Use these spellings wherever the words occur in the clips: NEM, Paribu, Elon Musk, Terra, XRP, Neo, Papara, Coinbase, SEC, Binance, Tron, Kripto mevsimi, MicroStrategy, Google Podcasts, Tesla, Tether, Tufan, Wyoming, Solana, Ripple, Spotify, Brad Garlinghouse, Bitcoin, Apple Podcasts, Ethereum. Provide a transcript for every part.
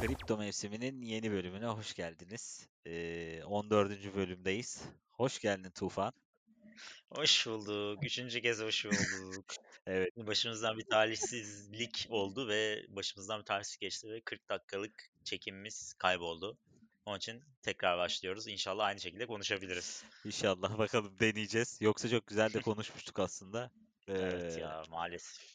Kripto mevsiminin yeni bölümüne hoş geldiniz. 14. bölümdeyiz. Hoş geldin Tufan. Hoş bulduk. 3. kez hoş bulduk. Evet. Başımızdan bir talihsizlik oldu ve başımızdan bir talihsizlik geçti ve 40 dakikalık çekimimiz kayboldu. Onun için tekrar başlıyoruz. İnşallah aynı şekilde konuşabiliriz. İnşallah. Bakalım, deneyeceğiz. Yoksa çok güzel de konuşmuştuk aslında. Evet ya, maalesef.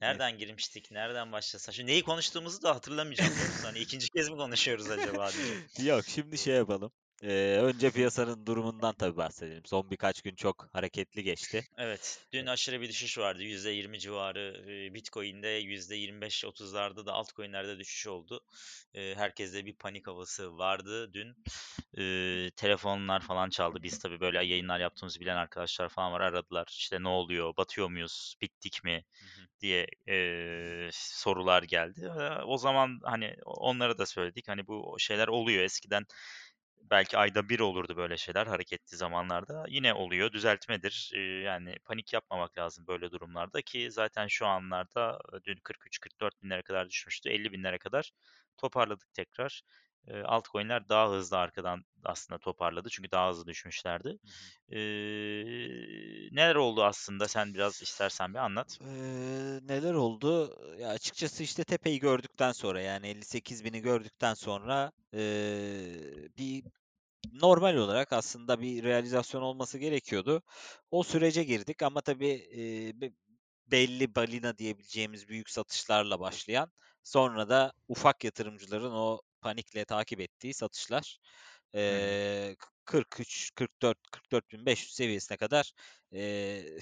Nereden girmiştik? Nereden başlasak? Şimdi neyi konuştuğumuzu da hatırlamayacağım. Hani ikinci kez mi konuşuyoruz acaba diye. Yok, şimdi şey yapalım. Önce piyasanın durumundan tabii bahsedelim. Son birkaç gün çok hareketli geçti. Evet. Dün aşırı bir düşüş vardı. %20 civarı. Bitcoin'de %25-30'larda da altcoin'lerde düşüş oldu. Herkeste bir panik havası vardı dün. Telefonlar falan çaldı. Biz tabii böyle yayınlar yaptığımızı bilen arkadaşlar falan var. Aradılar. İşte ne oluyor? Batıyor muyuz? Bittik mi? diye sorular geldi. O zaman hani onlara da söyledik. Hani bu şeyler oluyor. Eskiden belki ayda bir olurdu böyle şeyler, hareketli zamanlarda. Yine oluyor, düzeltmedir. Yani panik yapmamak lazım böyle durumlarda ki zaten şu anlarda dün 43-44 binlere kadar düşmüştü. 50 binlere kadar toparladık tekrar. Altcoin'ler daha hızlı arkadan aslında toparladı. Çünkü daha hızlı düşmüşlerdi. Neler oldu aslında? Sen biraz istersen bir anlat. Neler oldu? Ya açıkçası işte tepeyi gördükten sonra, yani 58 bini gördükten sonra bir normal olarak aslında bir realizasyon olması gerekiyordu. O sürece girdik ama tabii belli balina diyebileceğimiz büyük satışlarla başlayan, sonra da ufak yatırımcıların o panikle takip ettiği satışlar 43.500 seviyesine kadar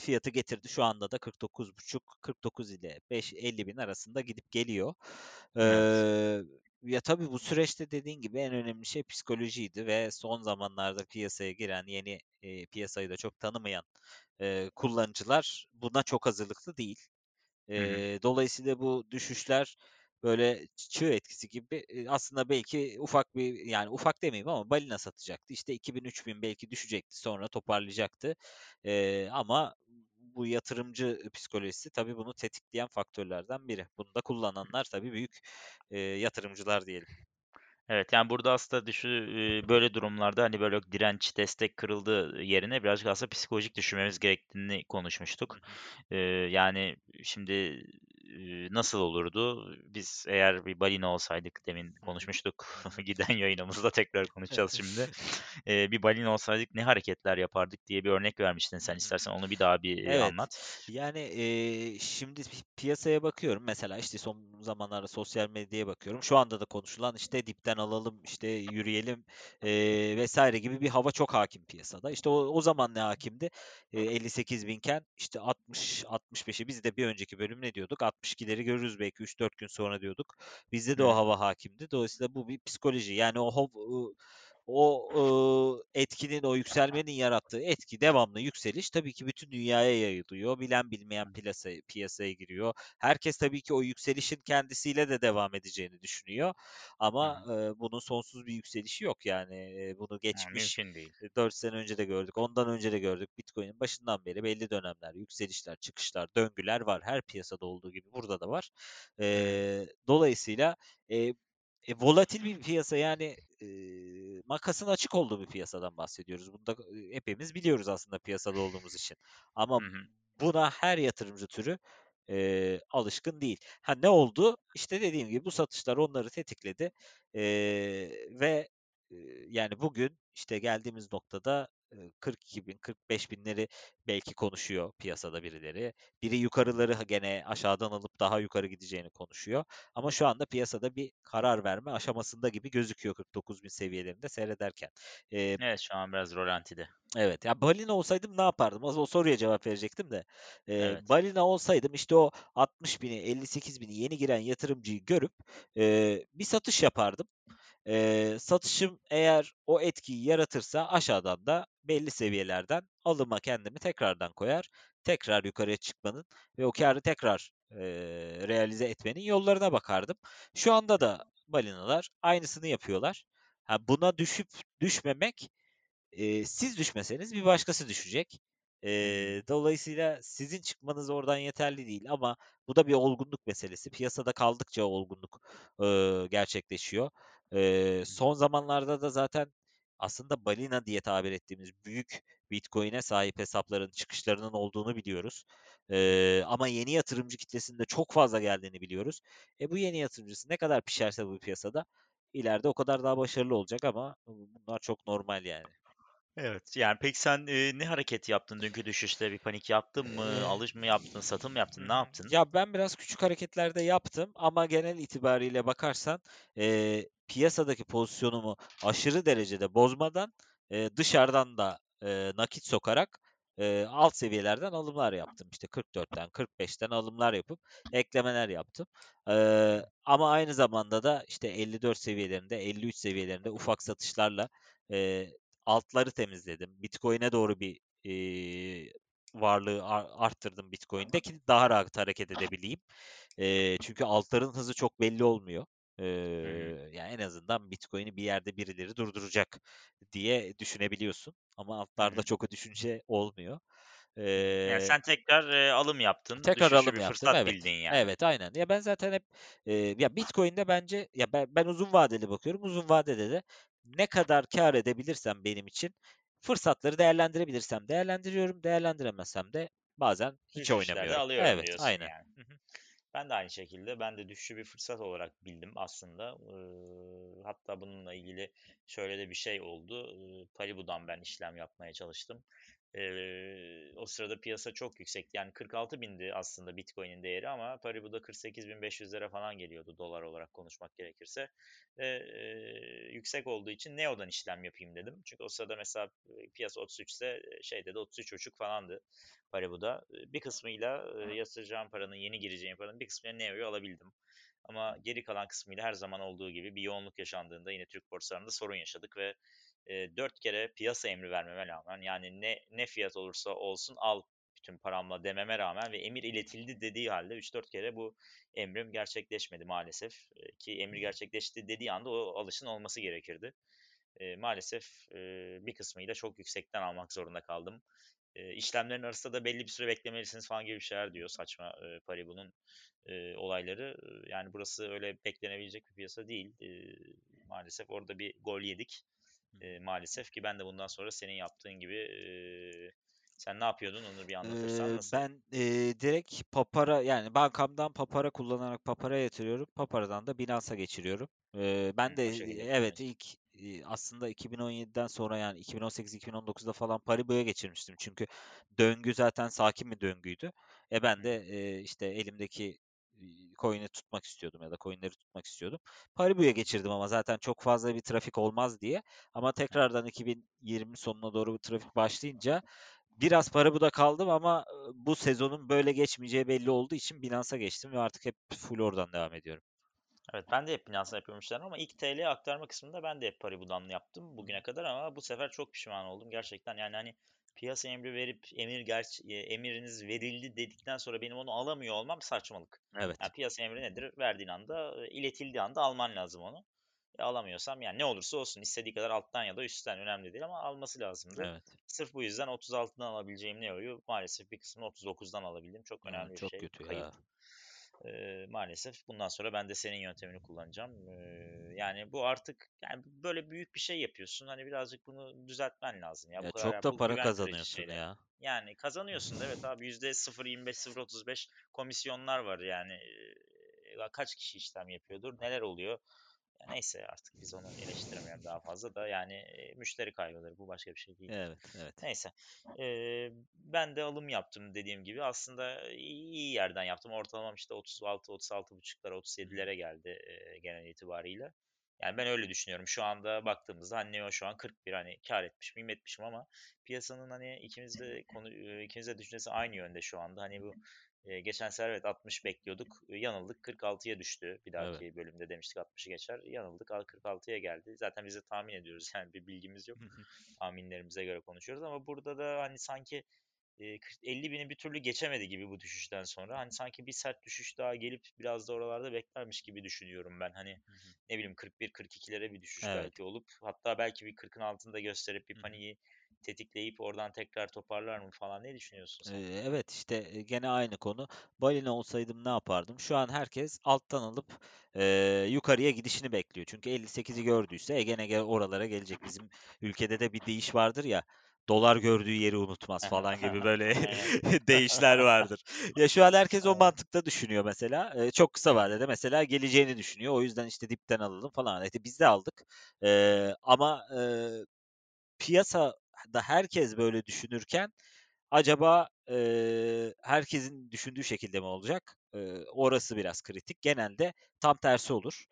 fiyatı getirdi. Şu anda da 49.5, 49 ile 50 bin arasında gidip geliyor. Evet. Ya tabii bu süreçte dediğin gibi en önemli şey psikolojiydi ve son zamanlarda piyasaya giren, yeni piyasayı da çok tanımayan kullanıcılar buna çok hazırlıklı değil. Dolayısıyla bu düşüşler böyle çığ etkisi gibi aslında, belki ufak bir, yani ufak demeyeyim ama balina satacaktı. İşte 2000-3000 belki düşecekti, sonra toparlayacaktı. Ama bu yatırımcı psikolojisi tabii bunu tetikleyen faktörlerden biri. Bunu da kullananlar tabii büyük yatırımcılar diyelim. Evet, yani burada aslında böyle durumlarda hani böyle direnç, destek kırıldı yerine birazcık aslında psikolojik düşünmemiz gerektiğini konuşmuştuk. Yani şimdi nasıl olurdu? Biz eğer bir balina olsaydık, demin konuşmuştuk. Giden yayınımızda tekrar konuşacağız şimdi. Bir balina olsaydık ne hareketler yapardık diye bir örnek vermiştin sen. İstersen onu bir daha evet, anlat. Yani şimdi piyasaya bakıyorum. Mesela işte son zamanlarda sosyal medyaya bakıyorum. Şu anda da konuşulan işte dipten alalım, işte yürüyelim vesaire gibi bir hava çok hakim piyasada. İşte o zaman ne hakimdi? 58 binken işte 60-65'i, biz de bir önceki bölüm ne diyorduk? 62'leri görürüz belki 3-4 gün sonra diyorduk. Bizde de o hava hakimdi. Dolayısıyla bu bir psikoloji. Yani o etkinin, o yükselmenin yarattığı etki, devamlı yükseliş tabii ki bütün dünyaya yayılıyor. Bilen bilmeyen piyasaya giriyor. Herkes tabii ki o yükselişin kendisiyle de devam edeceğini düşünüyor. Ama bunun sonsuz bir yükselişi yok yani. Bunu geçmiş 4 sene önce de gördük. Ondan önce de gördük. Bitcoin'in başından beri belli dönemler, yükselişler, çıkışlar, döngüler var. Her piyasada olduğu gibi burada da var. Dolayısıyla volatil bir piyasa, yani makasın açık olduğu bir piyasadan bahsediyoruz. Bunu da hepimiz biliyoruz aslında piyasada olduğumuz için. Ama buna her yatırımcı türü alışkın değil. Ha, ne oldu? İşte dediğim gibi bu satışlar onları tetikledi ve yani bugün işte geldiğimiz noktada 42 bin, 45 binleri belki konuşuyor piyasada birileri. Biri yukarıları gene aşağıdan alıp daha yukarı gideceğini konuşuyor. Ama şu anda piyasada bir karar verme aşamasında gibi gözüküyor 49 bin seviyelerinde seyrederken. Evet, şu an biraz rolantide. Evet, ya balina olsaydım ne yapardım? O soruya cevap verecektim de. Evet. Balina olsaydım işte o 60 bini, 58 bini yeni giren yatırımcıyı görüp bir satış yapardım. Satışım eğer o etkiyi yaratırsa aşağıdan da belli seviyelerden alıma kendimi tekrardan koyar. Tekrar yukarıya çıkmanın ve o karı tekrar realize etmenin yollarına bakardım. Şu anda da balinalar aynısını yapıyorlar. Yani buna düşüp düşmemek, siz düşmeseniz bir başkası düşecek. Dolayısıyla sizin çıkmanız oradan yeterli değil ama bu da bir olgunluk meselesi. Piyasada kaldıkça olgunluk gerçekleşiyor. Son zamanlarda da zaten aslında balina diye tabir ettiğimiz büyük Bitcoin'e sahip hesapların çıkışlarının olduğunu biliyoruz. Ama yeni yatırımcı kitlesinde çok fazla geldiğini biliyoruz. Bu yeni yatırımcısı ne kadar pişerse bu piyasada ileride o kadar daha başarılı olacak ama bunlar çok normal yani. Evet, yani peki sen ne hareket yaptın dünkü düşüşte? Bir panik yaptın mı? Alış mı yaptın? Satım mı yaptın? Ne yaptın? Ya ben biraz küçük hareketlerde yaptım ama genel itibariyle bakarsan piyasadaki pozisyonumu aşırı derecede bozmadan dışarıdan da nakit sokarak alt seviyelerden alımlar yaptım. İşte 44'ten 45'ten alımlar yapıp eklemeler yaptım. Ama aynı zamanda da işte 54 seviyelerinde 53 seviyelerinde ufak satışlarla altları temizledim. Bitcoin'e doğru bir varlığı arttırdım Bitcoin'de ki daha rahat hareket edebileyim. Çünkü altların hızı çok belli olmuyor. Yani en azından Bitcoin'i bir yerde birileri durduracak diye düşünebiliyorsun. Ama altlarda çok o düşünce olmuyor. Yani sen tekrar alım yaptın. Tekrar alım yaptım. Fırsat evet. Bildin yani. Evet aynen. Ya ben zaten hep ya Bitcoin'de bence ya ben uzun vadeli bakıyorum. Uzun vadede de ne kadar kar edebilirsem benim için fırsatları değerlendirebilirsem değerlendiriyorum. Değerlendiremezsem de bazen hiç oynamıyorum. Evet aynen. Yani. Ben de aynı şekilde, ben de düşüşü bir fırsat olarak bildim aslında. Hatta bununla ilgili şöyle de bir şey oldu. Paribu'dan ben işlem yapmaya çalıştım. O sırada piyasa çok yüksekti. Yani 46 bindi aslında Bitcoin'in değeri ama Paribu'da 48.500 lira falan geliyordu dolar olarak konuşmak gerekirse. Yüksek olduğu için Neo'dan işlem yapayım dedim. Çünkü o sırada mesela piyasa 33 ise şeyde de 33.5 falandı Paribu'da. Bir kısmıyla yatıracağım paranın, yeni gireceğim paranın bir kısmıyla Neo'yu alabildim. Ama geri kalan kısmıyla her zaman olduğu gibi bir yoğunluk yaşandığında yine Türk borsalarında sorun yaşadık ve 4 kere piyasa emri vermeme rağmen yani ne fiyat olursa olsun al bütün paramla dememe rağmen ve emir iletildi dediği halde 3-4 kere bu emrim gerçekleşmedi maalesef ki emir gerçekleşti dediği anda o alışın olması gerekirdi. Maalesef bir kısmıyla çok yüksekten almak zorunda kaldım. İşlemlerin arasında da belli bir süre beklemelisiniz falan gibi bir şeyler diyor saçma Paribu'nun olayları. Yani burası öyle beklenebilecek bir piyasa değil. Maalesef orada bir gol yedik. Maalesef ki ben de bundan sonra senin yaptığın gibi sen ne yapıyordun onu bir anlatırsan nasıl? Ben direkt Papara yani bankamdan Papara kullanarak Papara'ya yatırıyorum. Papara'dan da Binance'a geçiriyorum. Ben de evet ilk aslında 2017'den sonra yani 2018-2019'da falan Paribu'ya geçirmiştim. Çünkü döngü zaten sakin bir döngüydü. Ben de işte elimdeki coin'i tutmak istiyordum ya da coin'leri tutmak istiyordum. Paribu'ya geçirdim ama zaten çok fazla bir trafik olmaz diye. Ama tekrardan 2020 sonuna doğru bir trafik başlayınca biraz Paribu'da kaldım ama bu sezonun böyle geçmeyeceği belli olduğu için Binance'a geçtim ve artık hep full oradan devam ediyorum. Evet ben de hep Binance'a yapıyormuşlar ama ilk TL aktarma kısmında ben de hep Paribu'dan yaptım bugüne kadar ama bu sefer çok pişman oldum gerçekten. Yani hani piyasa emri verip emiriniz verildi dedikten sonra benim onu alamıyor olmam saçmalık. Evet. Yani piyasa emri nedir? Verdiğin anda, iletildiği anda alman lazım onu. Alamıyorsam yani ne olursa olsun istediği kadar alttan ya da üstten önemli değil ama alması lazımdı. Evet. Sırf bu yüzden 36'dan alabileceğim Neo'yu maalesef bir kısmını 39'dan alabildim. Çok önemli bir çok şey. Çok kötü kayıp. Ya. Maalesef bundan sonra ben de senin yöntemini kullanacağım. Yani bu artık yani böyle büyük bir şey yapıyorsun. Hani birazcık bunu düzeltmen lazım. Ya bu çok da para kazanıyorsun ya. Yani kazanıyorsun da evet abi %0.25 0.35 komisyonlar var yani. Kaç kişi işlem yapıyordur? Neler oluyor? Ya neyse artık biz onu eleştiremeyelim daha fazla da yani müşteri kaygıları bu başka bir şey değil. Evet, evet. Neyse ben de alım yaptım dediğim gibi aslında iyi yerden yaptım. Ortalamam işte 36, 36,5'lara 37'lere geldi genel itibariyle. Yani ben öyle düşünüyorum. Şu anda baktığımızda hani o şu an 41 hani kar etmiş miyim etmişim ama piyasanın hani ikimiz de düşüncesi aynı yönde şu anda. Hani bu geçen sefer evet 60 bekliyorduk. Yanıldık 46'ya düştü. Bir dahaki evet. Bölümde demiştik 60'ı geçer. Yanıldık 46'ya geldi. Zaten biz de tahmin ediyoruz. Yani bir bilgimiz yok. Tahminlerimize göre konuşuyoruz ama burada da hani sanki 50.000'i bir türlü geçemedi gibi bu düşüşten sonra. Hani sanki bir sert düşüş daha gelip biraz da oralarda beklermiş gibi düşünüyorum ben. Hani ne bileyim 41-42'lere bir düşüş evet. Belki olup hatta belki bir 40'ın altında gösterip bir paniği tetikleyip oradan tekrar toparlar mı falan, ne düşünüyorsun sen? Evet, işte gene aynı konu. Balina olsaydım ne yapardım? Şu an herkes alttan alıp yukarıya gidişini bekliyor. Çünkü 58'i gördüyse gene oralara gelecek. Bizim ülkede de bir deyiş vardır ya. Dolar gördüğü yeri unutmaz falan gibi böyle deyişler vardır. Ya şu an herkes o mantıkta düşünüyor mesela. Çok kısa vadede mesela geleceğini düşünüyor. O yüzden işte dipten alalım falan. İşte biz de aldık. Ama piyasada herkes böyle düşünürken acaba herkesin düşündüğü şekilde mi olacak? Orası biraz kritik. Genelde tam tersi olur.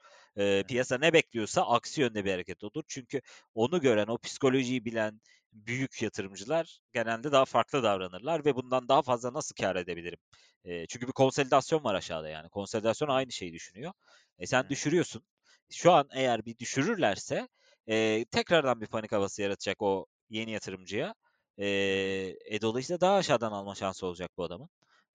Piyasa ne bekliyorsa aksi yönde bir hareket olur. Çünkü onu gören, o psikolojiyi bilen büyük yatırımcılar genelde daha farklı davranırlar ve bundan daha fazla nasıl kar edebilirim? Çünkü bir konsolidasyon var aşağıda yani. Konsolidasyon aynı şeyi düşünüyor. Sen düşürüyorsun. Şu an eğer bir düşürürlerse tekrardan bir panik havası yaratacak o yeni yatırımcıya. Dolayısıyla daha aşağıdan alma şansı olacak bu adamın.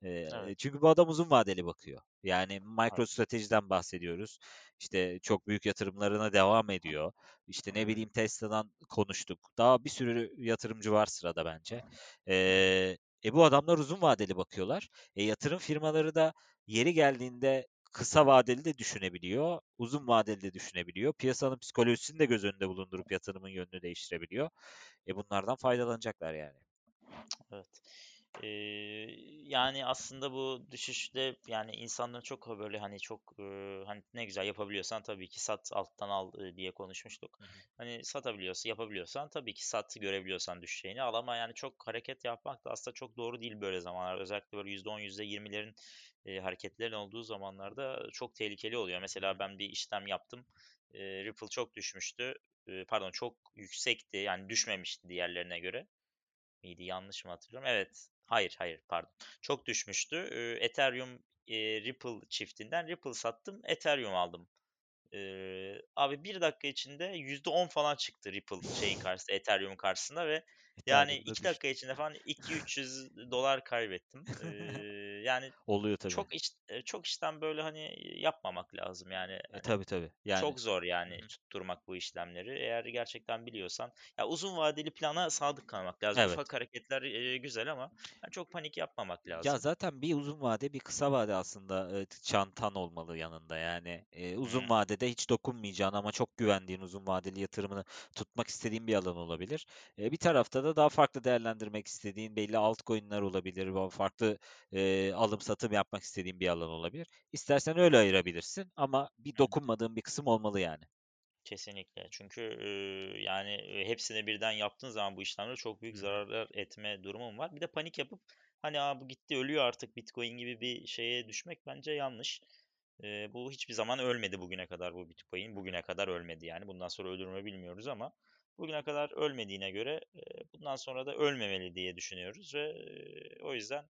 Evet. Çünkü bu adam uzun vadeli bakıyor. Yani MicroStrategy'den bahsediyoruz. İşte çok büyük yatırımlarına devam ediyor. İşte ne bileyim Tesla'dan konuştuk. Daha bir sürü yatırımcı var sırada bence. Bu adamlar uzun vadeli bakıyorlar. Yatırım firmaları da yeri geldiğinde kısa vadeli de düşünebiliyor, uzun vadeli de düşünebiliyor. Piyasanın psikolojisini de göz önünde bulundurup yatırımın yönünü değiştirebiliyor. Bunlardan faydalanacaklar yani. Evet. Yani aslında bu düşüşte yani insanların çok böyle hani çok hani ne güzel yapabiliyorsan tabii ki sat, alttan al diye konuşmuştuk. Hı-hı. Hani satabiliyorsan, yapabiliyorsan tabii ki sat, görebiliyorsan düşeceğini al, ama yani çok hareket yapmak da aslında çok doğru değil böyle zamanlar. Özellikle böyle %10, %20'lerin hareketlerin olduğu zamanlarda çok tehlikeli oluyor. Mesela ben bir işlem yaptım. Ripple çok düşmüştü. Pardon, çok yüksekti. Yani düşmemişti diğerlerine göre. Miydi? Yanlış mı hatırlıyorum? Evet. Hayır pardon. Çok düşmüştü. Ethereum Ripple çiftinden Ripple sattım. Ethereum aldım. Abi bir dakika içinde %10 falan çıktı Ripple şeyin karşısında, Ethereum'un karşısında ve yani 2 dakika içinde falan $200-300 kaybettim. Yani oluyor tabii. Çok işten böyle hani yapmamak lazım yani. Hani tabii. Yani çok zor yani tutturmak bu işlemleri. Eğer gerçekten biliyorsan ya uzun vadeli plana sadık kalmak lazım. Evet. Ufak hareketler güzel ama yani çok panik yapmamak lazım. Ya zaten bir uzun vade, bir kısa vade aslında çantan olmalı yanında. Yani uzun vadede hiç dokunmayacağın ama çok güvendiğin uzun vadeli yatırımını tutmak istediğin bir alan olabilir. Bir tarafta da daha farklı değerlendirmek istediğin belli altcoin'ler olabilir. Farklı alım satım yapmak istediğin bir alan olabilir. İstersen öyle ayırabilirsin ama bir dokunmadığın bir kısım olmalı yani. Kesinlikle. Çünkü yani hepsini birden yaptığın zaman bu işlemlere çok büyük zararlar etme durumum var. Bir de panik yapıp hani bu gitti, ölüyor artık Bitcoin gibi bir şeye düşmek bence yanlış. Bu hiçbir zaman ölmedi bugüne kadar, bu Bitcoin. Bugüne kadar ölmedi yani. Bundan sonra ölür mü bilmiyoruz ama bugüne kadar ölmediğine göre bundan sonra da ölmemeli diye düşünüyoruz ve o yüzden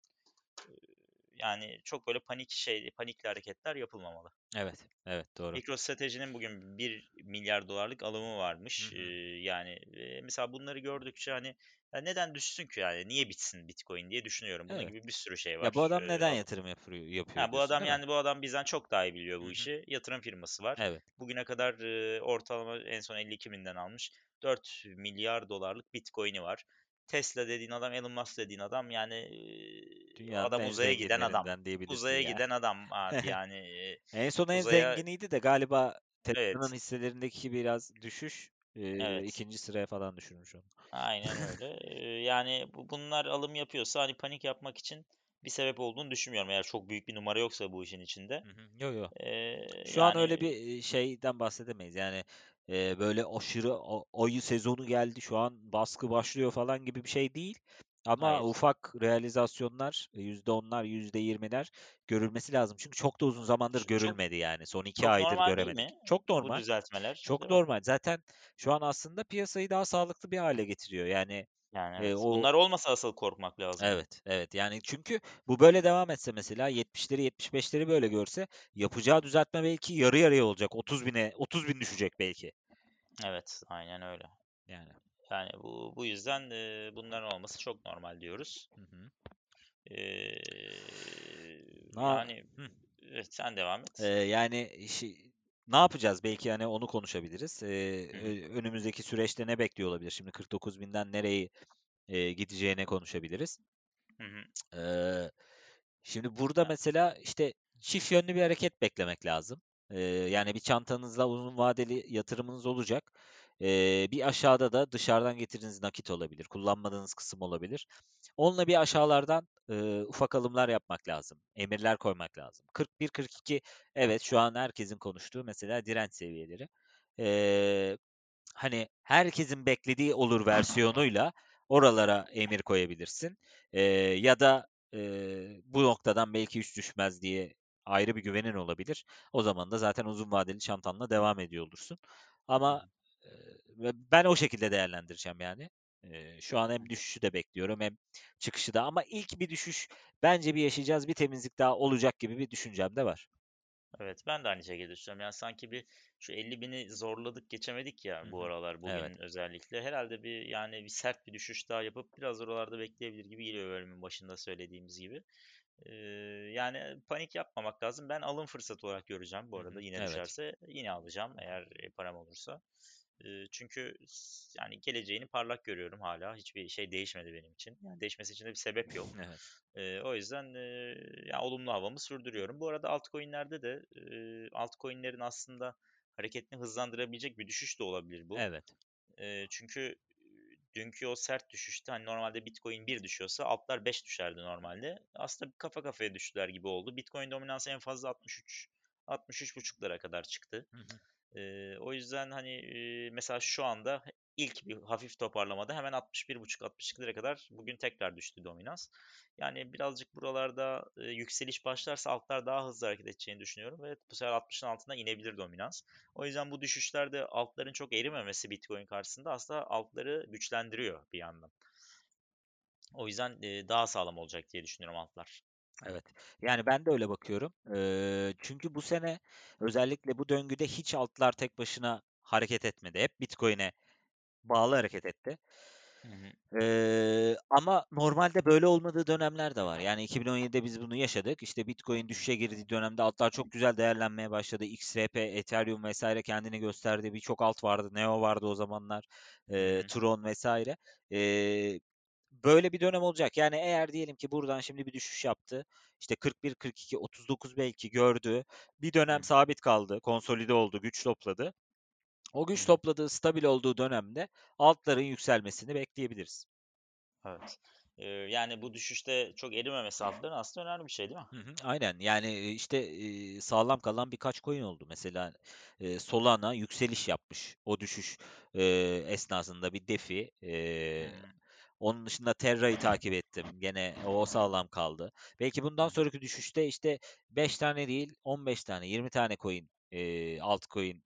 yani çok böyle panikli hareketler yapılmamalı. Evet doğru. MicroStrategy'nin bugün $1 milyar alımı varmış. Yani mesela bunları gördükçe hani neden düşsün ki yani? Niye bitsin Bitcoin diye düşünüyorum. Bunun gibi bir sürü şey var. Ya bu adam neden yatırım yapıyor? Ha, bu adam yani bu adam bizden çok daha iyi biliyor bu işi. Yatırım firması var. Evet. Bugüne kadar ortalama en son 52 binden almış. $4 milyar Bitcoin'i var. Tesla dediğin adam, Elon Musk dediğin adam yani dünyanın adam uzaya giden adam abi yani. En son en zenginiydi de galiba Tesla'nın hisselerindeki biraz düşüş ikinci sıraya falan düşürmüş onu. Aynen öyle. Yani bunlar alım yapıyorsa hani panik yapmak için bir sebep olduğunu düşünmüyorum. Eğer çok büyük bir numara yoksa bu işin içinde. Yok. Şu an öyle bir şeyden bahsedemeyiz. Yani böyle aşırı ayı sezonu geldi şu an baskı başlıyor falan gibi bir şey değil. Ama ufak realizasyonlar %10'lar, %20'ler görülmesi lazım. Çünkü çok da uzun zamandır görülmedi yani. Son 2 aydır göremedik. Çok normal. Bu düzeltmeler. Çok normal. Zaten şu an aslında piyasayı daha sağlıklı bir hale getiriyor. Yani evet. Bunlar olmasa asıl korkmak lazım. Evet. Yani çünkü bu böyle devam etse mesela 70'leri 75'leri böyle görse yapacağı düzeltme belki yarı yarıya olacak. 30 bin düşecek belki. Evet, aynen öyle. Yani bu yüzden bunların olması çok normal diyoruz. Evet, sen devam et. Ne yapacağız? Belki hani onu konuşabiliriz. Önümüzdeki süreçte ne bekliyor olabilir? Şimdi 49 binden nereyi gideceğine konuşabiliriz. Hı hı. Şimdi burada mesela işte çift yönlü bir hareket beklemek lazım. Yani bir çantanızla uzun vadeli yatırımınız olacak. Bir aşağıda da dışarıdan getirdiğiniz nakit olabilir. Kullanmadığınız kısım olabilir. Onunla bir aşağılardan ufak alımlar yapmak lazım. Emirler koymak lazım. 41-42 evet şu an herkesin konuştuğu mesela direnç seviyeleri. Hani herkesin beklediği olur versiyonuyla oralara emir koyabilirsin. Ya da bu noktadan belki hiç düşmez diye ayrı bir güvenin olabilir. O zaman da zaten uzun vadeli çantanla devam ediyor olursun. Ama ben o şekilde değerlendireceğim yani. Şu an hem düşüşü de bekliyorum hem çıkışı da. Ama ilk bir düşüş bence bir yaşayacağız. Bir temizlik daha olacak gibi bir düşüncem de var. Evet, ben de aynı şekilde düşünüyorum. Yani sanki bir şu 50.000'i zorladık, geçemedik ya bu aralar bugün evet. Özellikle. Herhalde bir yani bir sert bir düşüş daha yapıp biraz oralarda bekleyebilir gibi geliyor bölümün başında söylediğimiz gibi. Yani panik yapmamak lazım. Ben alım fırsatı olarak göreceğim bu arada. Yine düşerse yine alacağım eğer param olursa. Çünkü yani geleceğini parlak görüyorum hala. Hiçbir şey değişmedi benim için. Yani değişmesi için de bir sebep yok. Evet. O yüzden yani olumlu havamı sürdürüyorum. Bu arada altcoin'lerde de altcoin'lerin aslında hareketini hızlandırabilecek bir düşüş de olabilir bu. Evet. Çünkü dünkü o sert düşüşte hani normalde Bitcoin 1 düşüyorsa altlar 5 düşerdi normalde. Aslında kafa kafaya düştüler gibi oldu. Bitcoin dominansı en fazla 63.5'lara kadar çıktı. Hı hı. O yüzden hani mesela şu anda ilk bir hafif toparlamada hemen 61.5-62'lere kadar bugün tekrar düştü dominans. Yani birazcık buralarda yükseliş başlarsa altlar daha hızlı hareket edeceğini düşünüyorum. Ve bu sefer 60'ın altına inebilir dominans. O yüzden bu düşüşlerde altların çok erimemesi Bitcoin karşısında aslında altları güçlendiriyor bir yandan. O yüzden daha sağlam olacak diye düşünüyorum altlar. Evet. Yani ben de öyle bakıyorum. Çünkü bu sene özellikle bu döngüde hiç altlar tek başına hareket etmedi. Hep Bitcoin'e bağlı hareket etti. Ama normalde böyle olmadığı dönemler de var. Yani 2017'de biz bunu yaşadık. İşte Bitcoin düşüşe girdiği dönemde altlar çok güzel değerlenmeye başladı. XRP, Ethereum vesaire kendini gösterdi. Birçok alt vardı. Neo vardı o zamanlar. Tron vesaire. Böyle bir dönem olacak. Yani eğer diyelim ki buradan şimdi bir düşüş yaptı. İşte 41, 42, 39 belki gördü. Bir dönem sabit kaldı. Konsolide oldu. Güç topladı. O güç topladığı, stabil olduğu dönemde altların yükselmesini bekleyebiliriz. Evet. Yani bu düşüşte çok erimemesi altların aslında önemli bir şey değil mi? Hı hı, aynen. Yani işte sağlam kalan birkaç coin oldu. Mesela Solana yükseliş yapmış. O düşüş esnasında bir defi. Onun dışında Terra'yı takip ettim. Gene o sağlam kaldı. Belki bundan sonraki düşüşte işte 5 tane değil 15 tane 20 tane coin altcoin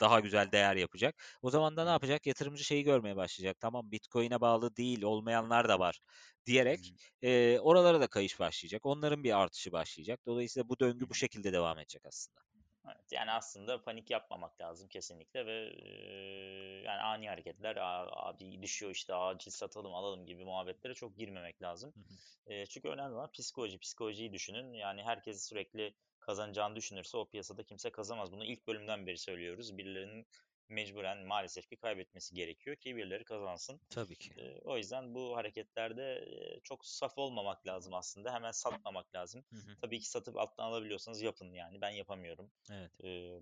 daha güzel değer yapacak. O zaman da ne yapacak? Yatırımcı şeyi görmeye başlayacak. Tamam Bitcoin'e bağlı değil olmayanlar da var diyerek oralara da kayış başlayacak. Onların bir artışı başlayacak. Dolayısıyla bu döngü bu şekilde devam edecek aslında. Evet, yani aslında panik yapmamak lazım kesinlikle ve yani ani hareketler abi düşüyor işte acil satalım alalım gibi muhabbetlere çok girmemek lazım. Çünkü önemli olan psikolojiyi düşünün. Yani herkes sürekli kazanacağını düşünürse o piyasada kimse kazanmaz. Bunu ilk bölümden beri söylüyoruz. Birilerinin mecburen maalesef ki kaybetmesi gerekiyor ki birileri kazansın. Tabii ki. O yüzden bu hareketlerde çok saf olmamak lazım aslında. Hemen satmamak lazım. Hı hı. Tabii ki satıp alttan alabiliyorsanız yapın yani. Ben yapamıyorum. Evet.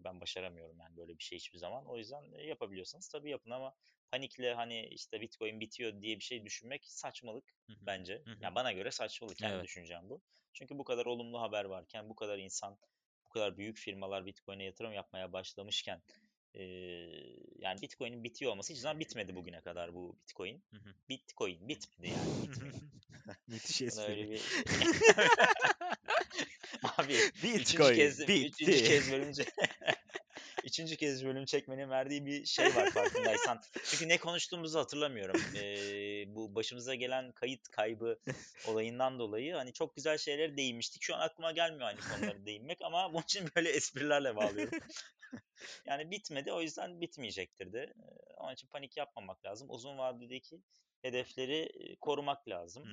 Ben başaramıyorum yani böyle bir şey hiçbir zaman. O yüzden yapabiliyorsanız tabii yapın ama panikle hani işte Bitcoin bitiyor diye bir şey düşünmek saçmalık bence. Hı hı. Yani bana göre saçmalık kendi düşüncem bu. Çünkü bu kadar olumlu haber varken, bu kadar insan, bu kadar büyük firmalar Bitcoin'e yatırım yapmaya başlamışken yani Bitcoin'in bitiyor olması hiç zaman bitmedi bugüne kadar bu Bitcoin. Bitcoin bitmedi yani. Müthiş espri. Bir... Abi Bitcoin üçüncü kez bölümce. Üçüncü kez bölüm çekmenin verdiği bir şey var farkındaysan. Çünkü ne konuştuğumuzu hatırlamıyorum. Bu başımıza gelen kayıt kaybı olayından dolayı hani çok güzel şeylere değinmiştik. Şu an aklıma gelmiyor aynı konulara değinmek ama bunun için böyle esprilerle bağlıyorum. Yani bitmedi o yüzden bitmeyecektir de. Onun için panik yapmamak lazım. Uzun vadedeki hedefleri korumak lazım.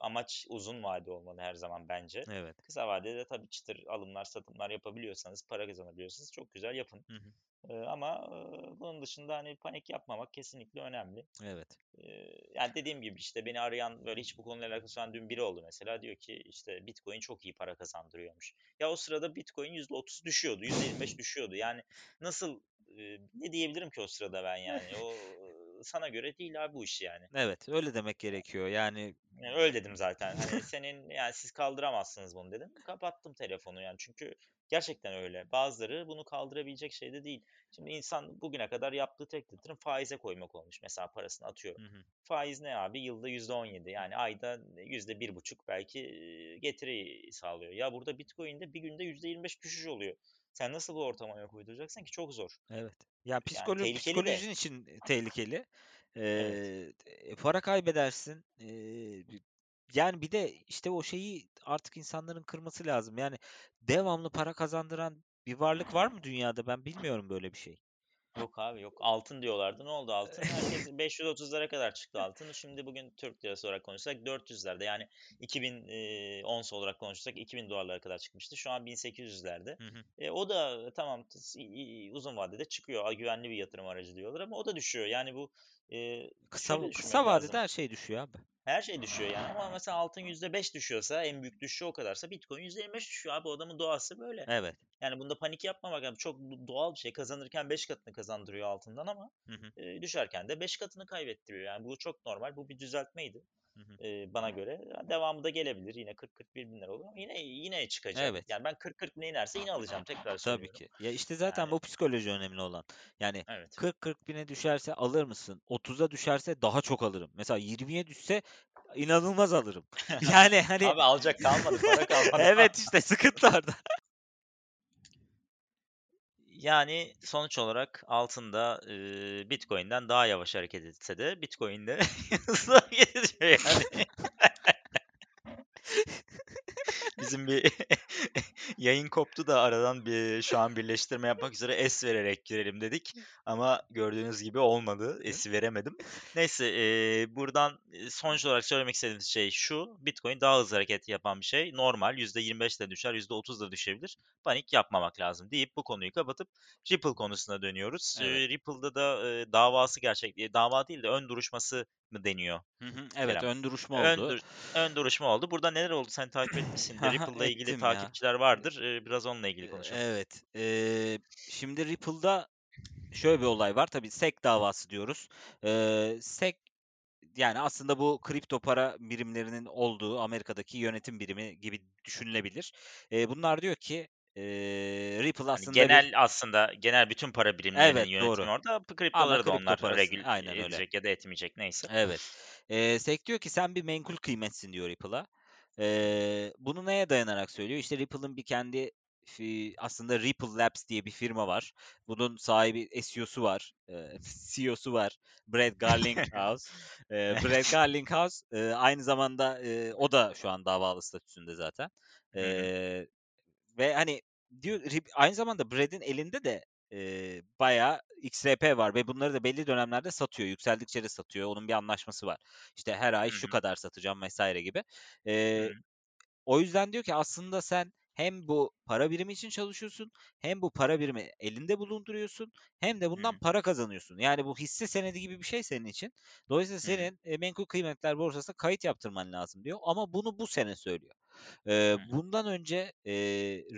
Amaç uzun vade olmalı her zaman bence. Evet. Kısa vadede tabii çıtır alımlar, satımlar yapabiliyorsanız, para kazanabiliyorsanız çok güzel yapın. Ama bunun dışında hani panik yapmamak kesinlikle önemli. Evet. Yani dediğim gibi işte beni arayan böyle hiç bu konuyla alakası olan dün biri oldu mesela. Diyor ki işte Bitcoin çok iyi para kazandırıyormuş. Ya o sırada Bitcoin %30 düşüyordu, %25 düşüyordu. Yani nasıl ne diyebilirim ki o sırada ben yani? O sana göre değil abi bu iş yani. Evet, öyle demek gerekiyor. Yani öyle dedim zaten. Hani senin yani siz kaldıramazsınız bunu dedim. Kapattım telefonu yani çünkü gerçekten öyle. Bazıları bunu kaldırabilecek şey de değil. Şimdi insan bugüne kadar yaptığı tek yatırım faize koymak olmuş. Mesela parasını atıyor. Hı hı. Faiz ne abi? Yılda %17 yani ayda %1,5 belki getiri sağlıyor. Ya burada Bitcoin'de bir günde %25 düşüş oluyor. Sen nasıl bu ortama ayak uyduracaksın ki? Çok zor. Evet. Ya yani psikolojin de için tehlikeli. Evet. Para kaybedersin. Yani bir de işte o şeyi artık insanların kırması lazım. Yani devamlı para kazandıran bir varlık var mı dünyada? Ben bilmiyorum böyle bir şey. Yok abi yok. Altın diyorlardı. Ne oldu altın? Herkes 530'lara kadar çıktı altın. Şimdi bugün Türk lirası olarak konuşsak 400'lerde. Yani 2000 ons olarak konuşsak 2000 dolarlara kadar çıkmıştı. Şu an 1800'lerde. O da tamam uzun vadede çıkıyor. Güvenli bir yatırım aracı diyorlar ama o da düşüyor. Yani bu kısa vadede lazım. Her şey düşüyor abi. Her şey düşüyor yani ama mesela altın %5 düşüyorsa en büyük düşüşü o kadarsa Bitcoin %25 düşüyor abi, adamın doğası böyle. Evet. Yani bunda panik yapmamak abi, çok doğal bir şey. Kazanırken 5 katını kazandırıyor altından ama düşerken de 5 katını kaybettiriyor. Yani bu çok normal, bu bir düzeltmeydi bana göre. Devamı da gelebilir yine 40-41 bin lira olur ama yine çıkacak. Evet. Yani ben 40-40 ne inerse yine alacağım tekrar söylüyorum. Tabii ki. Ya işte zaten yani bu psikoloji önemli olan. Yani evet. 40-40 bine düşerse alır mısın? 30'a düşerse daha çok alırım. Mesela 20'ye düşse inanılmaz alırım. Yani hani abi alacak kalmadı, para kalmadı. Evet işte sıkıntı orada. Yani sonuç olarak altında Bitcoin'den daha yavaş hareket etse de Bitcoin'de hızlı hareket ediyor yani. Bizim bir yayın koptu da aradan bir şu an birleştirme yapmak üzere S vererek girelim dedik. Ama gördüğünüz gibi olmadı. S'i veremedim. Neyse buradan sonuç olarak söylemek istediğim şey şu. Bitcoin daha hızlı hareket yapan bir şey. Normal %25 de düşer, %30 da düşebilir. Panik yapmamak lazım deyip bu konuyu kapatıp Ripple konusuna dönüyoruz. Evet. Ripple'da da davası dava değil de ön duruşması mı deniyor? Hı, evet, Kerem. Ön duruşma oldu. Burada neler oldu? Sen takip etmişsindir. Ripple'la ilgili takipçiler vardır. Biraz onunla ilgili konuşalım. Evet. Şimdi Ripple'da şöyle bir olay var. Tabii SEC davası diyoruz. SEC yani aslında bu kripto para birimlerinin olduğu Amerika'daki yönetim birimi gibi düşünülebilir. Bunlar diyor ki Ripple aslında yani genel bütün para birimlerinin yönetimi orada, kriptoları da onlar regüle edecek ya da etmeyecek neyse. Evet. SEC diyor ki sen bir menkul kıymetsin diyor Ripple'a. Bunu neye dayanarak söylüyor? İşte Ripple'ın bir kendi aslında Ripple Labs diye bir firma var. Bunun sahibi SEO'su var. CEO'su var. Brad Garlinghouse. Brad Garlinghouse aynı zamanda o da şu an davalı statüsünde zaten. Ve hani diyor, aynı zamanda Brad'in elinde de bayağı XRP var ve bunları da belli dönemlerde satıyor. Yükseldikçe de satıyor. Onun bir anlaşması var. İşte her ay şu kadar satacağım vesaire gibi. O yüzden diyor ki aslında sen hem bu para birimi için çalışıyorsun, hem bu para birimi elinde bulunduruyorsun, hem de bundan para kazanıyorsun. Yani bu hisse senedi gibi bir şey senin için. Dolayısıyla senin menkul kıymetler borsasına kayıt yaptırman lazım diyor. Ama bunu bu sene söylüyor. Bundan önce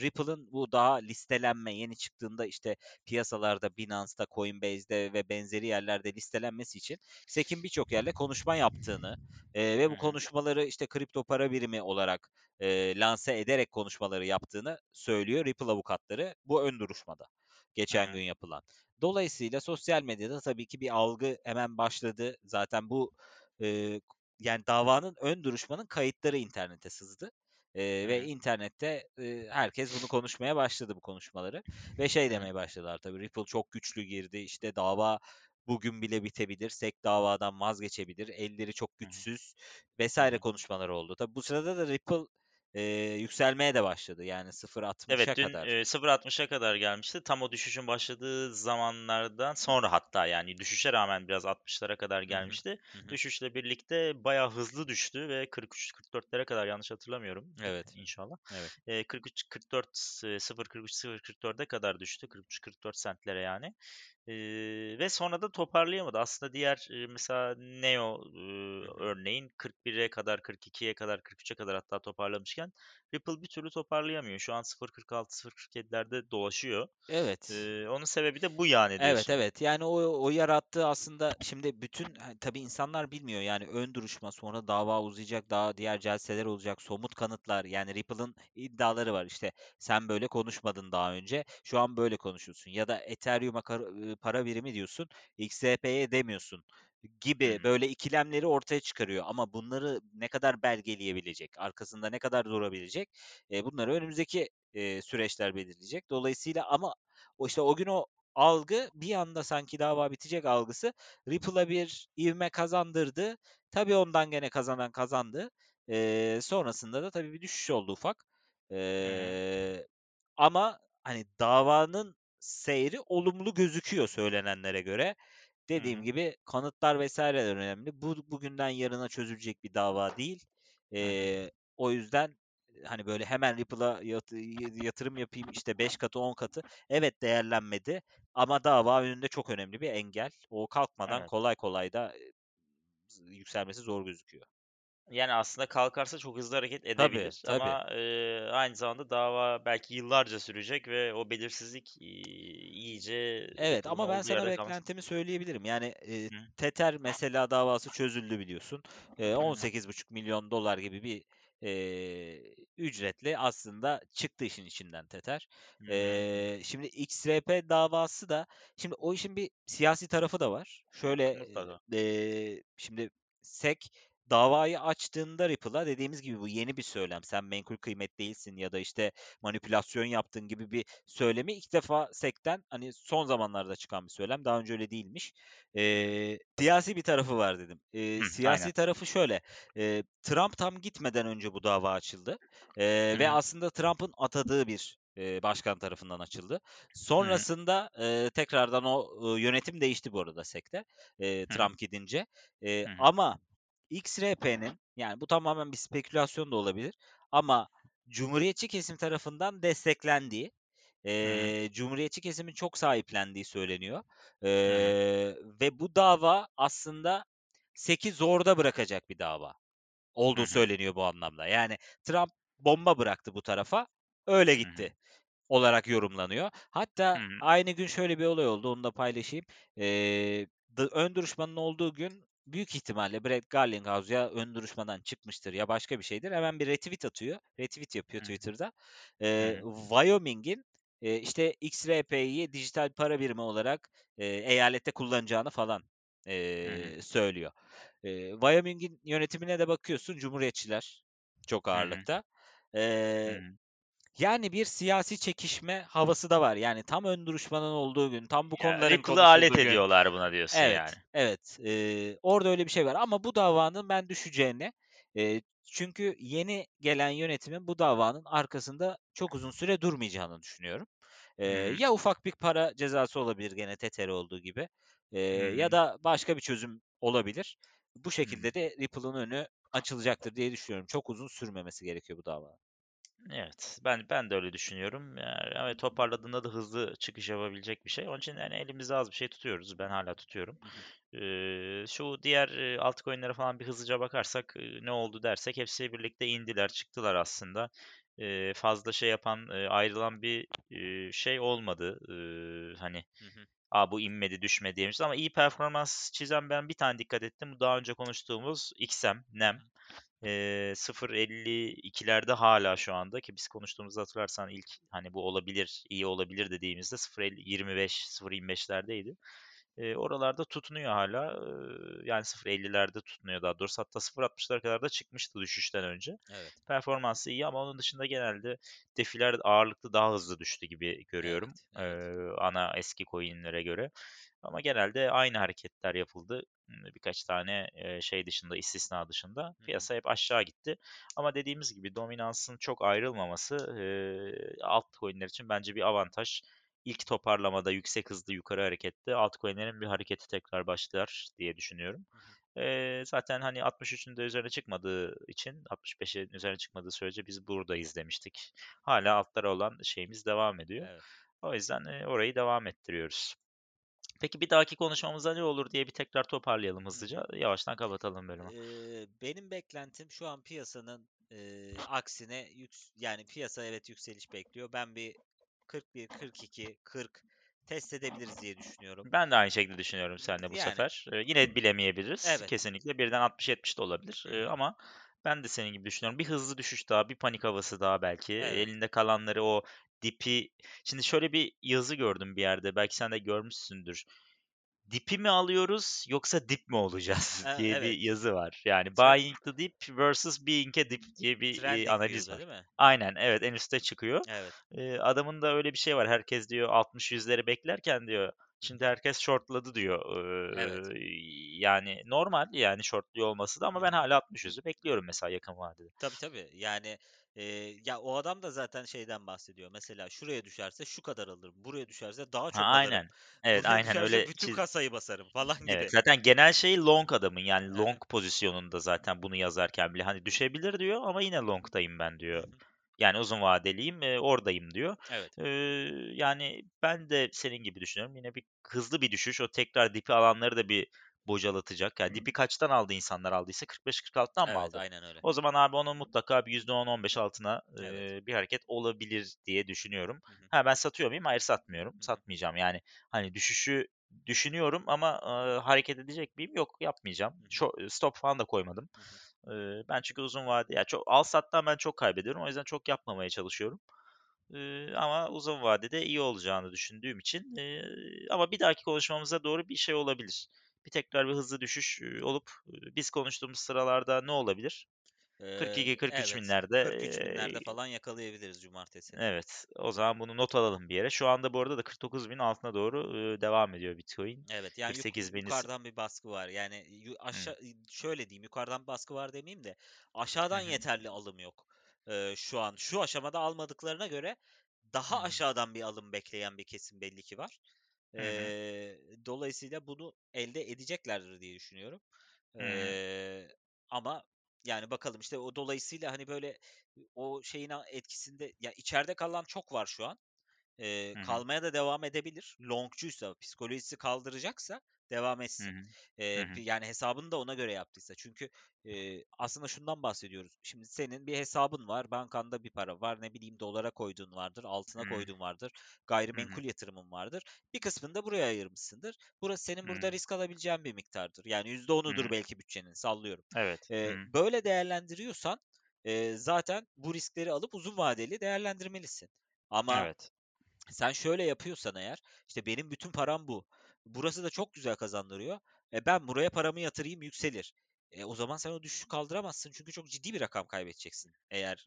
Ripple'ın bu daha listelenme, yeni çıktığında işte piyasalarda, Binance'da, Coinbase'de ve benzeri yerlerde listelenmesi için SEC'in birçok yerle konuşma yaptığını ve bu konuşmaları işte kripto para birimi olarak lanse ederek konuşmaları yaptığını söylüyor Ripple avukatları bu ön duruşmada geçen gün yapılan. Dolayısıyla sosyal medyada tabii ki bir algı hemen başladı. Zaten bu yani davanın, ön duruşmanın kayıtları internete sızdı. Ve internette herkes bunu konuşmaya başladı, bu konuşmaları. Ve şey demeye başladılar tabii, Ripple çok güçlü girdi. İşte dava bugün bile bitebilir. SEC davadan vazgeçebilir. Elleri çok güçsüz vesaire konuşmaları oldu. Tabii bu sırada da Ripple yükselmeye de başladı. Yani 0.60'a evet, dün kadar. Evet, 0.60'a kadar gelmişti. Tam o düşüşün başladığı zamanlardan sonra hatta, yani düşüşe rağmen biraz 60'lara kadar gelmişti. Hı-hı. Düşüşle birlikte bayağı hızlı düştü ve 43-44'lere kadar, yanlış hatırlamıyorum. Evet. İnşallah. Evet. 0.43-0.44'e kadar düştü. 43-44 centlere yani. Ve sonra da toparlayamadı. Aslında diğer mesela Neo örneğin 41'e kadar, 42'ye kadar, 43'e kadar hatta toparlamışken Ripple bir türlü toparlayamıyor. Şu an 0.46-0.47'lerde dolaşıyor. Evet. Onun sebebi de bu yani. Diyorsun. Evet evet. Yani o yarattığı aslında şimdi bütün tabii insanlar bilmiyor. Yani ön duruşma, sonra dava uzayacak, daha diğer celseler olacak, somut kanıtlar. Yani Ripple'ın iddiaları var. İşte sen böyle konuşmadın daha önce. Şu an böyle konuşuyorsun. Ya da Ethereum'a para birimi diyorsun, XRP'ye demiyorsun gibi böyle ikilemleri ortaya çıkarıyor. Ama bunları ne kadar belgeleyebilecek, arkasında ne kadar durabilecek, bunları önümüzdeki süreçler belirleyecek. Dolayısıyla ama işte o gün o algı, bir anda sanki dava bitecek algısı Ripple'a bir ivme kazandırdı. Tabii ondan gene kazanan kazandı. Sonrasında da tabii bir düşüş oldu ufak. Ama hani davanın seyri olumlu gözüküyor söylenenlere göre. Dediğim gibi kanıtlar vesaireler önemli. Bu bugünden yarına çözülecek bir dava değil. O yüzden hani böyle hemen Ripple'a yatırım yapayım işte 5 katı 10 katı. Evet, değerlenmedi ama dava önünde çok önemli bir engel. O kalkmadan kolay kolay da yükselmesi zor gözüküyor. Yani aslında kalkarsa çok hızlı hareket edebilir. Tabii, ama aynı zamanda dava belki yıllarca sürecek ve o belirsizlik iyice... Evet, ama ben sana beklentimi söyleyebilirim. Yani Tether mesela davası çözüldü biliyorsun. 18,5 milyon dolar gibi bir ücretle aslında çıktı işin içinden Tether. Şimdi XRP davası da... Şimdi o işin bir siyasi tarafı da var. Şöyle şimdi SEC... Davayı açtığında Ripple'a, dediğimiz gibi bu yeni bir söylem. Sen menkul kıymet değilsin ya da işte manipülasyon yaptığın gibi bir söylemi ilk defa SEC'ten, hani son zamanlarda çıkan bir söylem. Daha önce öyle değilmiş. Siyasi bir tarafı var dedim. Siyasi tarafı şöyle. Trump tam gitmeden önce bu dava açıldı. Ve aslında Trump'ın atadığı bir başkan tarafından açıldı. Sonrasında tekrardan o yönetim değişti bu arada SEC'te. Trump gidince. Ama XRP'nin, yani bu tamamen bir spekülasyon da olabilir ama Cumhuriyetçi kesim tarafından desteklendiği, Cumhuriyetçi kesimin çok sahiplendiği söyleniyor. Ve bu dava aslında SEC'i zorda bırakacak bir dava olduğu söyleniyor bu anlamda. Yani Trump bomba bıraktı bu tarafa, öyle gitti olarak yorumlanıyor. Hatta aynı gün şöyle bir olay oldu, onu da paylaşayım. Ön duruşmanın olduğu gün büyük ihtimalle Brad Garlinghouse ya ön duruşmadan çıkmıştır ya başka bir şeydir. Hemen bir retweet atıyor. Retweet yapıyor Twitter'da. Wyoming'in işte XRP'yi dijital para birimi olarak eyalette kullanacağını falan söylüyor. Wyoming'in yönetimine de bakıyorsun. Cumhuriyetçiler çok ağırlıkta. Yani bir siyasi çekişme havası da var. Yani tam ön duruşmanın olduğu gün, tam bu konuların konuşulduğu gün. Ripple'ı alet ediyorlar buna diyorsun yani. Evet. Orada öyle bir şey var. Ama bu davanın ben düşeceğini, çünkü yeni gelen yönetimin bu davanın arkasında çok uzun süre durmayacağını düşünüyorum. Ya ufak bir para cezası olabilir gene Tether olduğu gibi. Ya da başka bir çözüm olabilir. Bu şekilde de Ripple'ın önü açılacaktır diye düşünüyorum. Çok uzun sürmemesi gerekiyor bu davanın. Evet, ben de öyle düşünüyorum. Yani toparladığında da hızlı çıkış yapabilecek bir şey. Onun için yani elimizde az bir şey tutuyoruz. Ben hala tutuyorum. Şu diğer altcoin'lere falan bir hızlıca bakarsak, ne oldu dersek, hepsi birlikte indiler, çıktılar aslında. Fazla şey yapan, ayrılan bir şey olmadı. Hani bu inmedi, düşmedi demişiz ama iyi performans çizen ben bir tane dikkat ettim. Bu daha önce konuştuğumuz XM, NEM. 0.52'lerde hala şu anda, ki biz konuştuğumuzda hatırlarsan ilk hani bu olabilir, iyi olabilir dediğimizde 0.25'lerdeydi. Oralarda tutunuyor hala. Yani 0.50'lerde tutunuyor daha doğrusu. Hatta 0.60'lara kadar da çıkmıştı düşüşten önce. Evet. Performansı iyi ama onun dışında genelde defiler ağırlıklı daha hızlı düştü gibi görüyorum. Evet, evet. Ana eski coin'lere göre. Ama genelde aynı hareketler yapıldı. birkaç tane şey dışında, istisna dışında piyasa hep aşağı gitti. Ama dediğimiz gibi dominansın çok ayrılmaması altcoin'ler için bence bir avantaj. İlk toparlamada yüksek hızlı yukarı harekette altcoin'lerin bir hareketi tekrar başlar diye düşünüyorum. Zaten hani 63'ün de üzerine çıkmadığı için, 65'in üzerine çıkmadığı sürece biz buradayız demiştik. Hala altlara olan şeyimiz devam ediyor. Evet. O yüzden orayı devam ettiriyoruz. Peki bir dahaki konuşmamızda ne olur diye bir tekrar toparlayalım hızlıca. Yavaştan kapatalım bölümü. Benim beklentim şu an piyasanın aksine, yani piyasa evet yükseliş bekliyor. Ben bir 41, 42, 40 test edebiliriz diye düşünüyorum. Ben de aynı şekilde düşünüyorum seninle bu sefer. Yine bilemeyebiliriz. Evet. Kesinlikle birden 60-70 de olabilir. Ama ben de senin gibi düşünüyorum. Bir hızlı düşüş daha, bir panik havası daha belki. Evet. Elinde kalanları o dipi. Şimdi şöyle bir yazı gördüm bir yerde. Belki sen de görmüşsündür. Dip'i mi alıyoruz yoksa dip mi olacağız diye bir yazı var. Yani buying the dip versus being a dip diye bir analiz var. Değil mi? Aynen evet, en üstte çıkıyor. Evet. Adamın da öyle bir şey var. Herkes diyor 60-100'leri beklerken diyor. Şimdi herkes shortladı diyor. Evet. Yani normal yani shortluyor olması da, ama ben hala 60-100'ü bekliyorum mesela yakın vadede. Tabii yani ya o adam da zaten şeyden bahsediyor. Mesela şuraya düşerse şu kadar alırım. Buraya düşerse daha çok alırım. Aynen. Evet, buraya aynen öyle. Bütün kasayı basarım falan gibi. Evet, zaten genel şey long adamın. Yani long pozisyonunda zaten bunu yazarken bile hani düşebilir diyor ama yine long'tayım ben diyor. Yani uzun vadeliyim, oradayım diyor. Evet. Yani ben de senin gibi düşünüyorum. Yine bir hızlı bir düşüş. O tekrar dipi alanları da bir bocalatacak. Yani dipi kaçtan aldı insanlar aldıysa 45-46'dan mı aldı? Aynen öyle. O zaman abi onun mutlaka bir %10-15 altına bir hareket olabilir diye düşünüyorum. Ha, ben satıyor muyum? Hayır, satmıyorum. Satmayacağım. Yani hani düşüşü düşünüyorum ama hareket edecek miyim? Yok, yapmayacağım. Stop falan da koymadım. Ben çünkü uzun vade, yani çok al sattan ben çok kaybediyorum. O yüzden çok yapmamaya çalışıyorum. Ama uzun vadede iyi olacağını düşündüğüm için ama bir dahaki konuşmamıza doğru bir şey olabilir. Bir tekrar bir hızlı düşüş olup biz konuştuğumuz sıralarda ne olabilir? 42-43 binlerde. 43 binlerde falan yakalayabiliriz cumartesi. Evet. O zaman bunu not alalım bir yere. Şu anda bu arada da 49 bin altına doğru devam ediyor Bitcoin. Evet. Yani yukarıdan bir baskı var. Yani aşağı şöyle diyeyim, yukarıdan baskı var demeyeyim de aşağıdan yeterli alım yok. Şu an şu aşamada almadıklarına göre daha aşağıdan bir alım bekleyen bir kesim belli ki var. Dolayısıyla bunu elde edeceklerdir diye düşünüyorum. Ama yani bakalım işte o, dolayısıyla hani böyle o şeyin etkisinde ya içeride kalan çok var şu an. Kalmaya da devam edebilir. Longcuysa, psikolojisi kaldıracaksa devam etsin. Yani hesabını da ona göre yaptıysa. Çünkü aslında şundan bahsediyoruz. Şimdi senin bir hesabın var, bankanda bir para var, ne bileyim dolara koyduğun vardır, altına koyduğun vardır, gayrimenkul yatırımın vardır. Bir kısmını da buraya ayırmışsındır. Burası senin burada risk alabileceğin bir miktardır. Yani %10'udur belki bütçenin, sallıyorum. Evet. Böyle değerlendiriyorsan zaten bu riskleri alıp uzun vadeli değerlendirmelisin. Ama sen şöyle yapıyorsan eğer, işte benim bütün param bu. Burası da çok güzel kazandırıyor. Ben buraya paramı yatırayım, yükselir. O zaman sen o düşüşü kaldıramazsın. Çünkü çok ciddi bir rakam kaybedeceksin. Eğer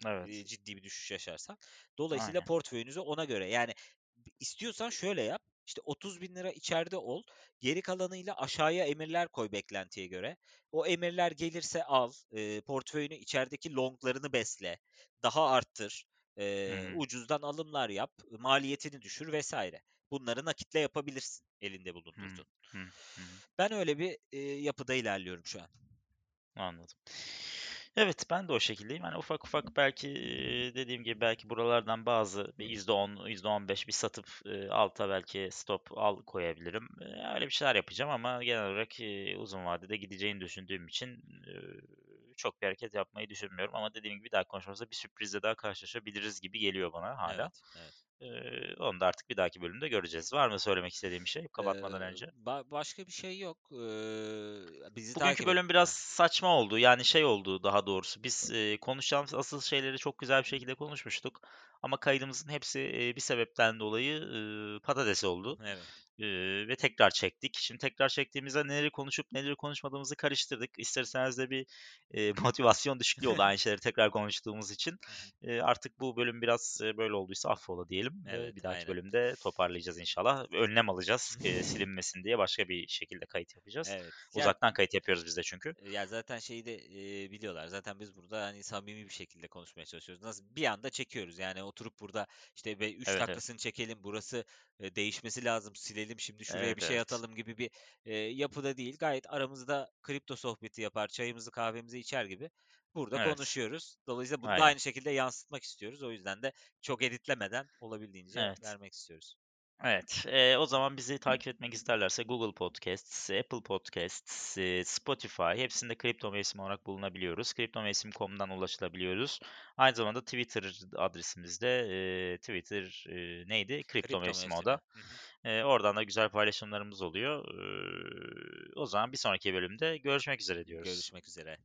ciddi bir düşüş yaşarsan. Dolayısıyla portföyünüzü ona göre. Yani istiyorsan şöyle yap. İşte 30 bin lira içeride ol. Geri kalanıyla aşağıya emirler koy beklentiye göre. O emirler gelirse al. Portföyünü içerideki longlarını besle. Daha arttır. Ucuzdan alımlar yap. Maliyetini düşür vesaire. Bunları nakitle yapabilirsin elinde bulundurduğun. Ben öyle bir yapıda ilerliyorum şu an. Anladım. Evet, ben de o şekildeyim. Yani ufak ufak belki dediğim gibi belki buralardan bazı bir %10, %15 bir satıp alta belki stop al koyabilirim. Öyle bir şeyler yapacağım ama genel olarak uzun vadede gideceğini düşündüğüm için çok bir hareket yapmayı düşünmüyorum. Ama dediğim gibi bir daha konuşmamızda bir sürprizle daha karşılaşabiliriz gibi geliyor bana hala. Evet. Onu da artık bir dahaki bölümde göreceğiz. Var mı söylemek istediğim bir şey kapatmadan önce? Başka bir şey yok. Bizi bugünkü bölüm biraz saçma oldu. Yani şey oldu daha doğrusu. Biz konuşacağımız asıl şeyleri çok güzel bir şekilde konuşmuştuk. Ama kaydımızın hepsi bir sebepten dolayı patates oldu. Evet. Ve tekrar çektik. Şimdi tekrar çektiğimizde neleri konuşup neleri konuşmadığımızı karıştırdık. İsterseniz de bir motivasyon düşüklüğü oldu aynı şeyleri tekrar konuştuğumuz için. Artık bu bölüm biraz böyle olduysa affola diyelim. Evet, bir dahaki bölümde toparlayacağız inşallah. Önlem alacağız. Silinmesin diye başka bir şekilde kayıt yapacağız. Evet. Uzaktan kayıt yapıyoruz biz de çünkü. Ya zaten şeyi de biliyorlar. Zaten biz burada hani samimi bir şekilde konuşmaya çalışıyoruz. Nasıl bir anda çekiyoruz. Yani oturup burada işte 3 dakikasını çekelim. Burası değişmesi lazım. Silelim şimdi şuraya bir şey atalım gibi bir yapıda değil. Gayet aramızda kripto sohbeti yapar. Çayımızı kahvemizi içer gibi. Burada konuşuyoruz. Dolayısıyla bunu da aynı şekilde yansıtmak istiyoruz. O yüzden de çok editlemeden olabildiğince vermek istiyoruz. Evet. O zaman bizi takip etmek isterlerse Google Podcasts, Apple Podcasts, Spotify hepsinde Kripto Mevsimi olarak bulunabiliyoruz. Kriptomevsim.com'dan ulaşılabiliyoruz. Aynı zamanda Twitter adresimizde Twitter neydi? Kripto Mevsimi o da. Oradan da güzel paylaşımlarımız oluyor. O zaman bir sonraki bölümde görüşmek üzere diyoruz. Görüşmek üzere.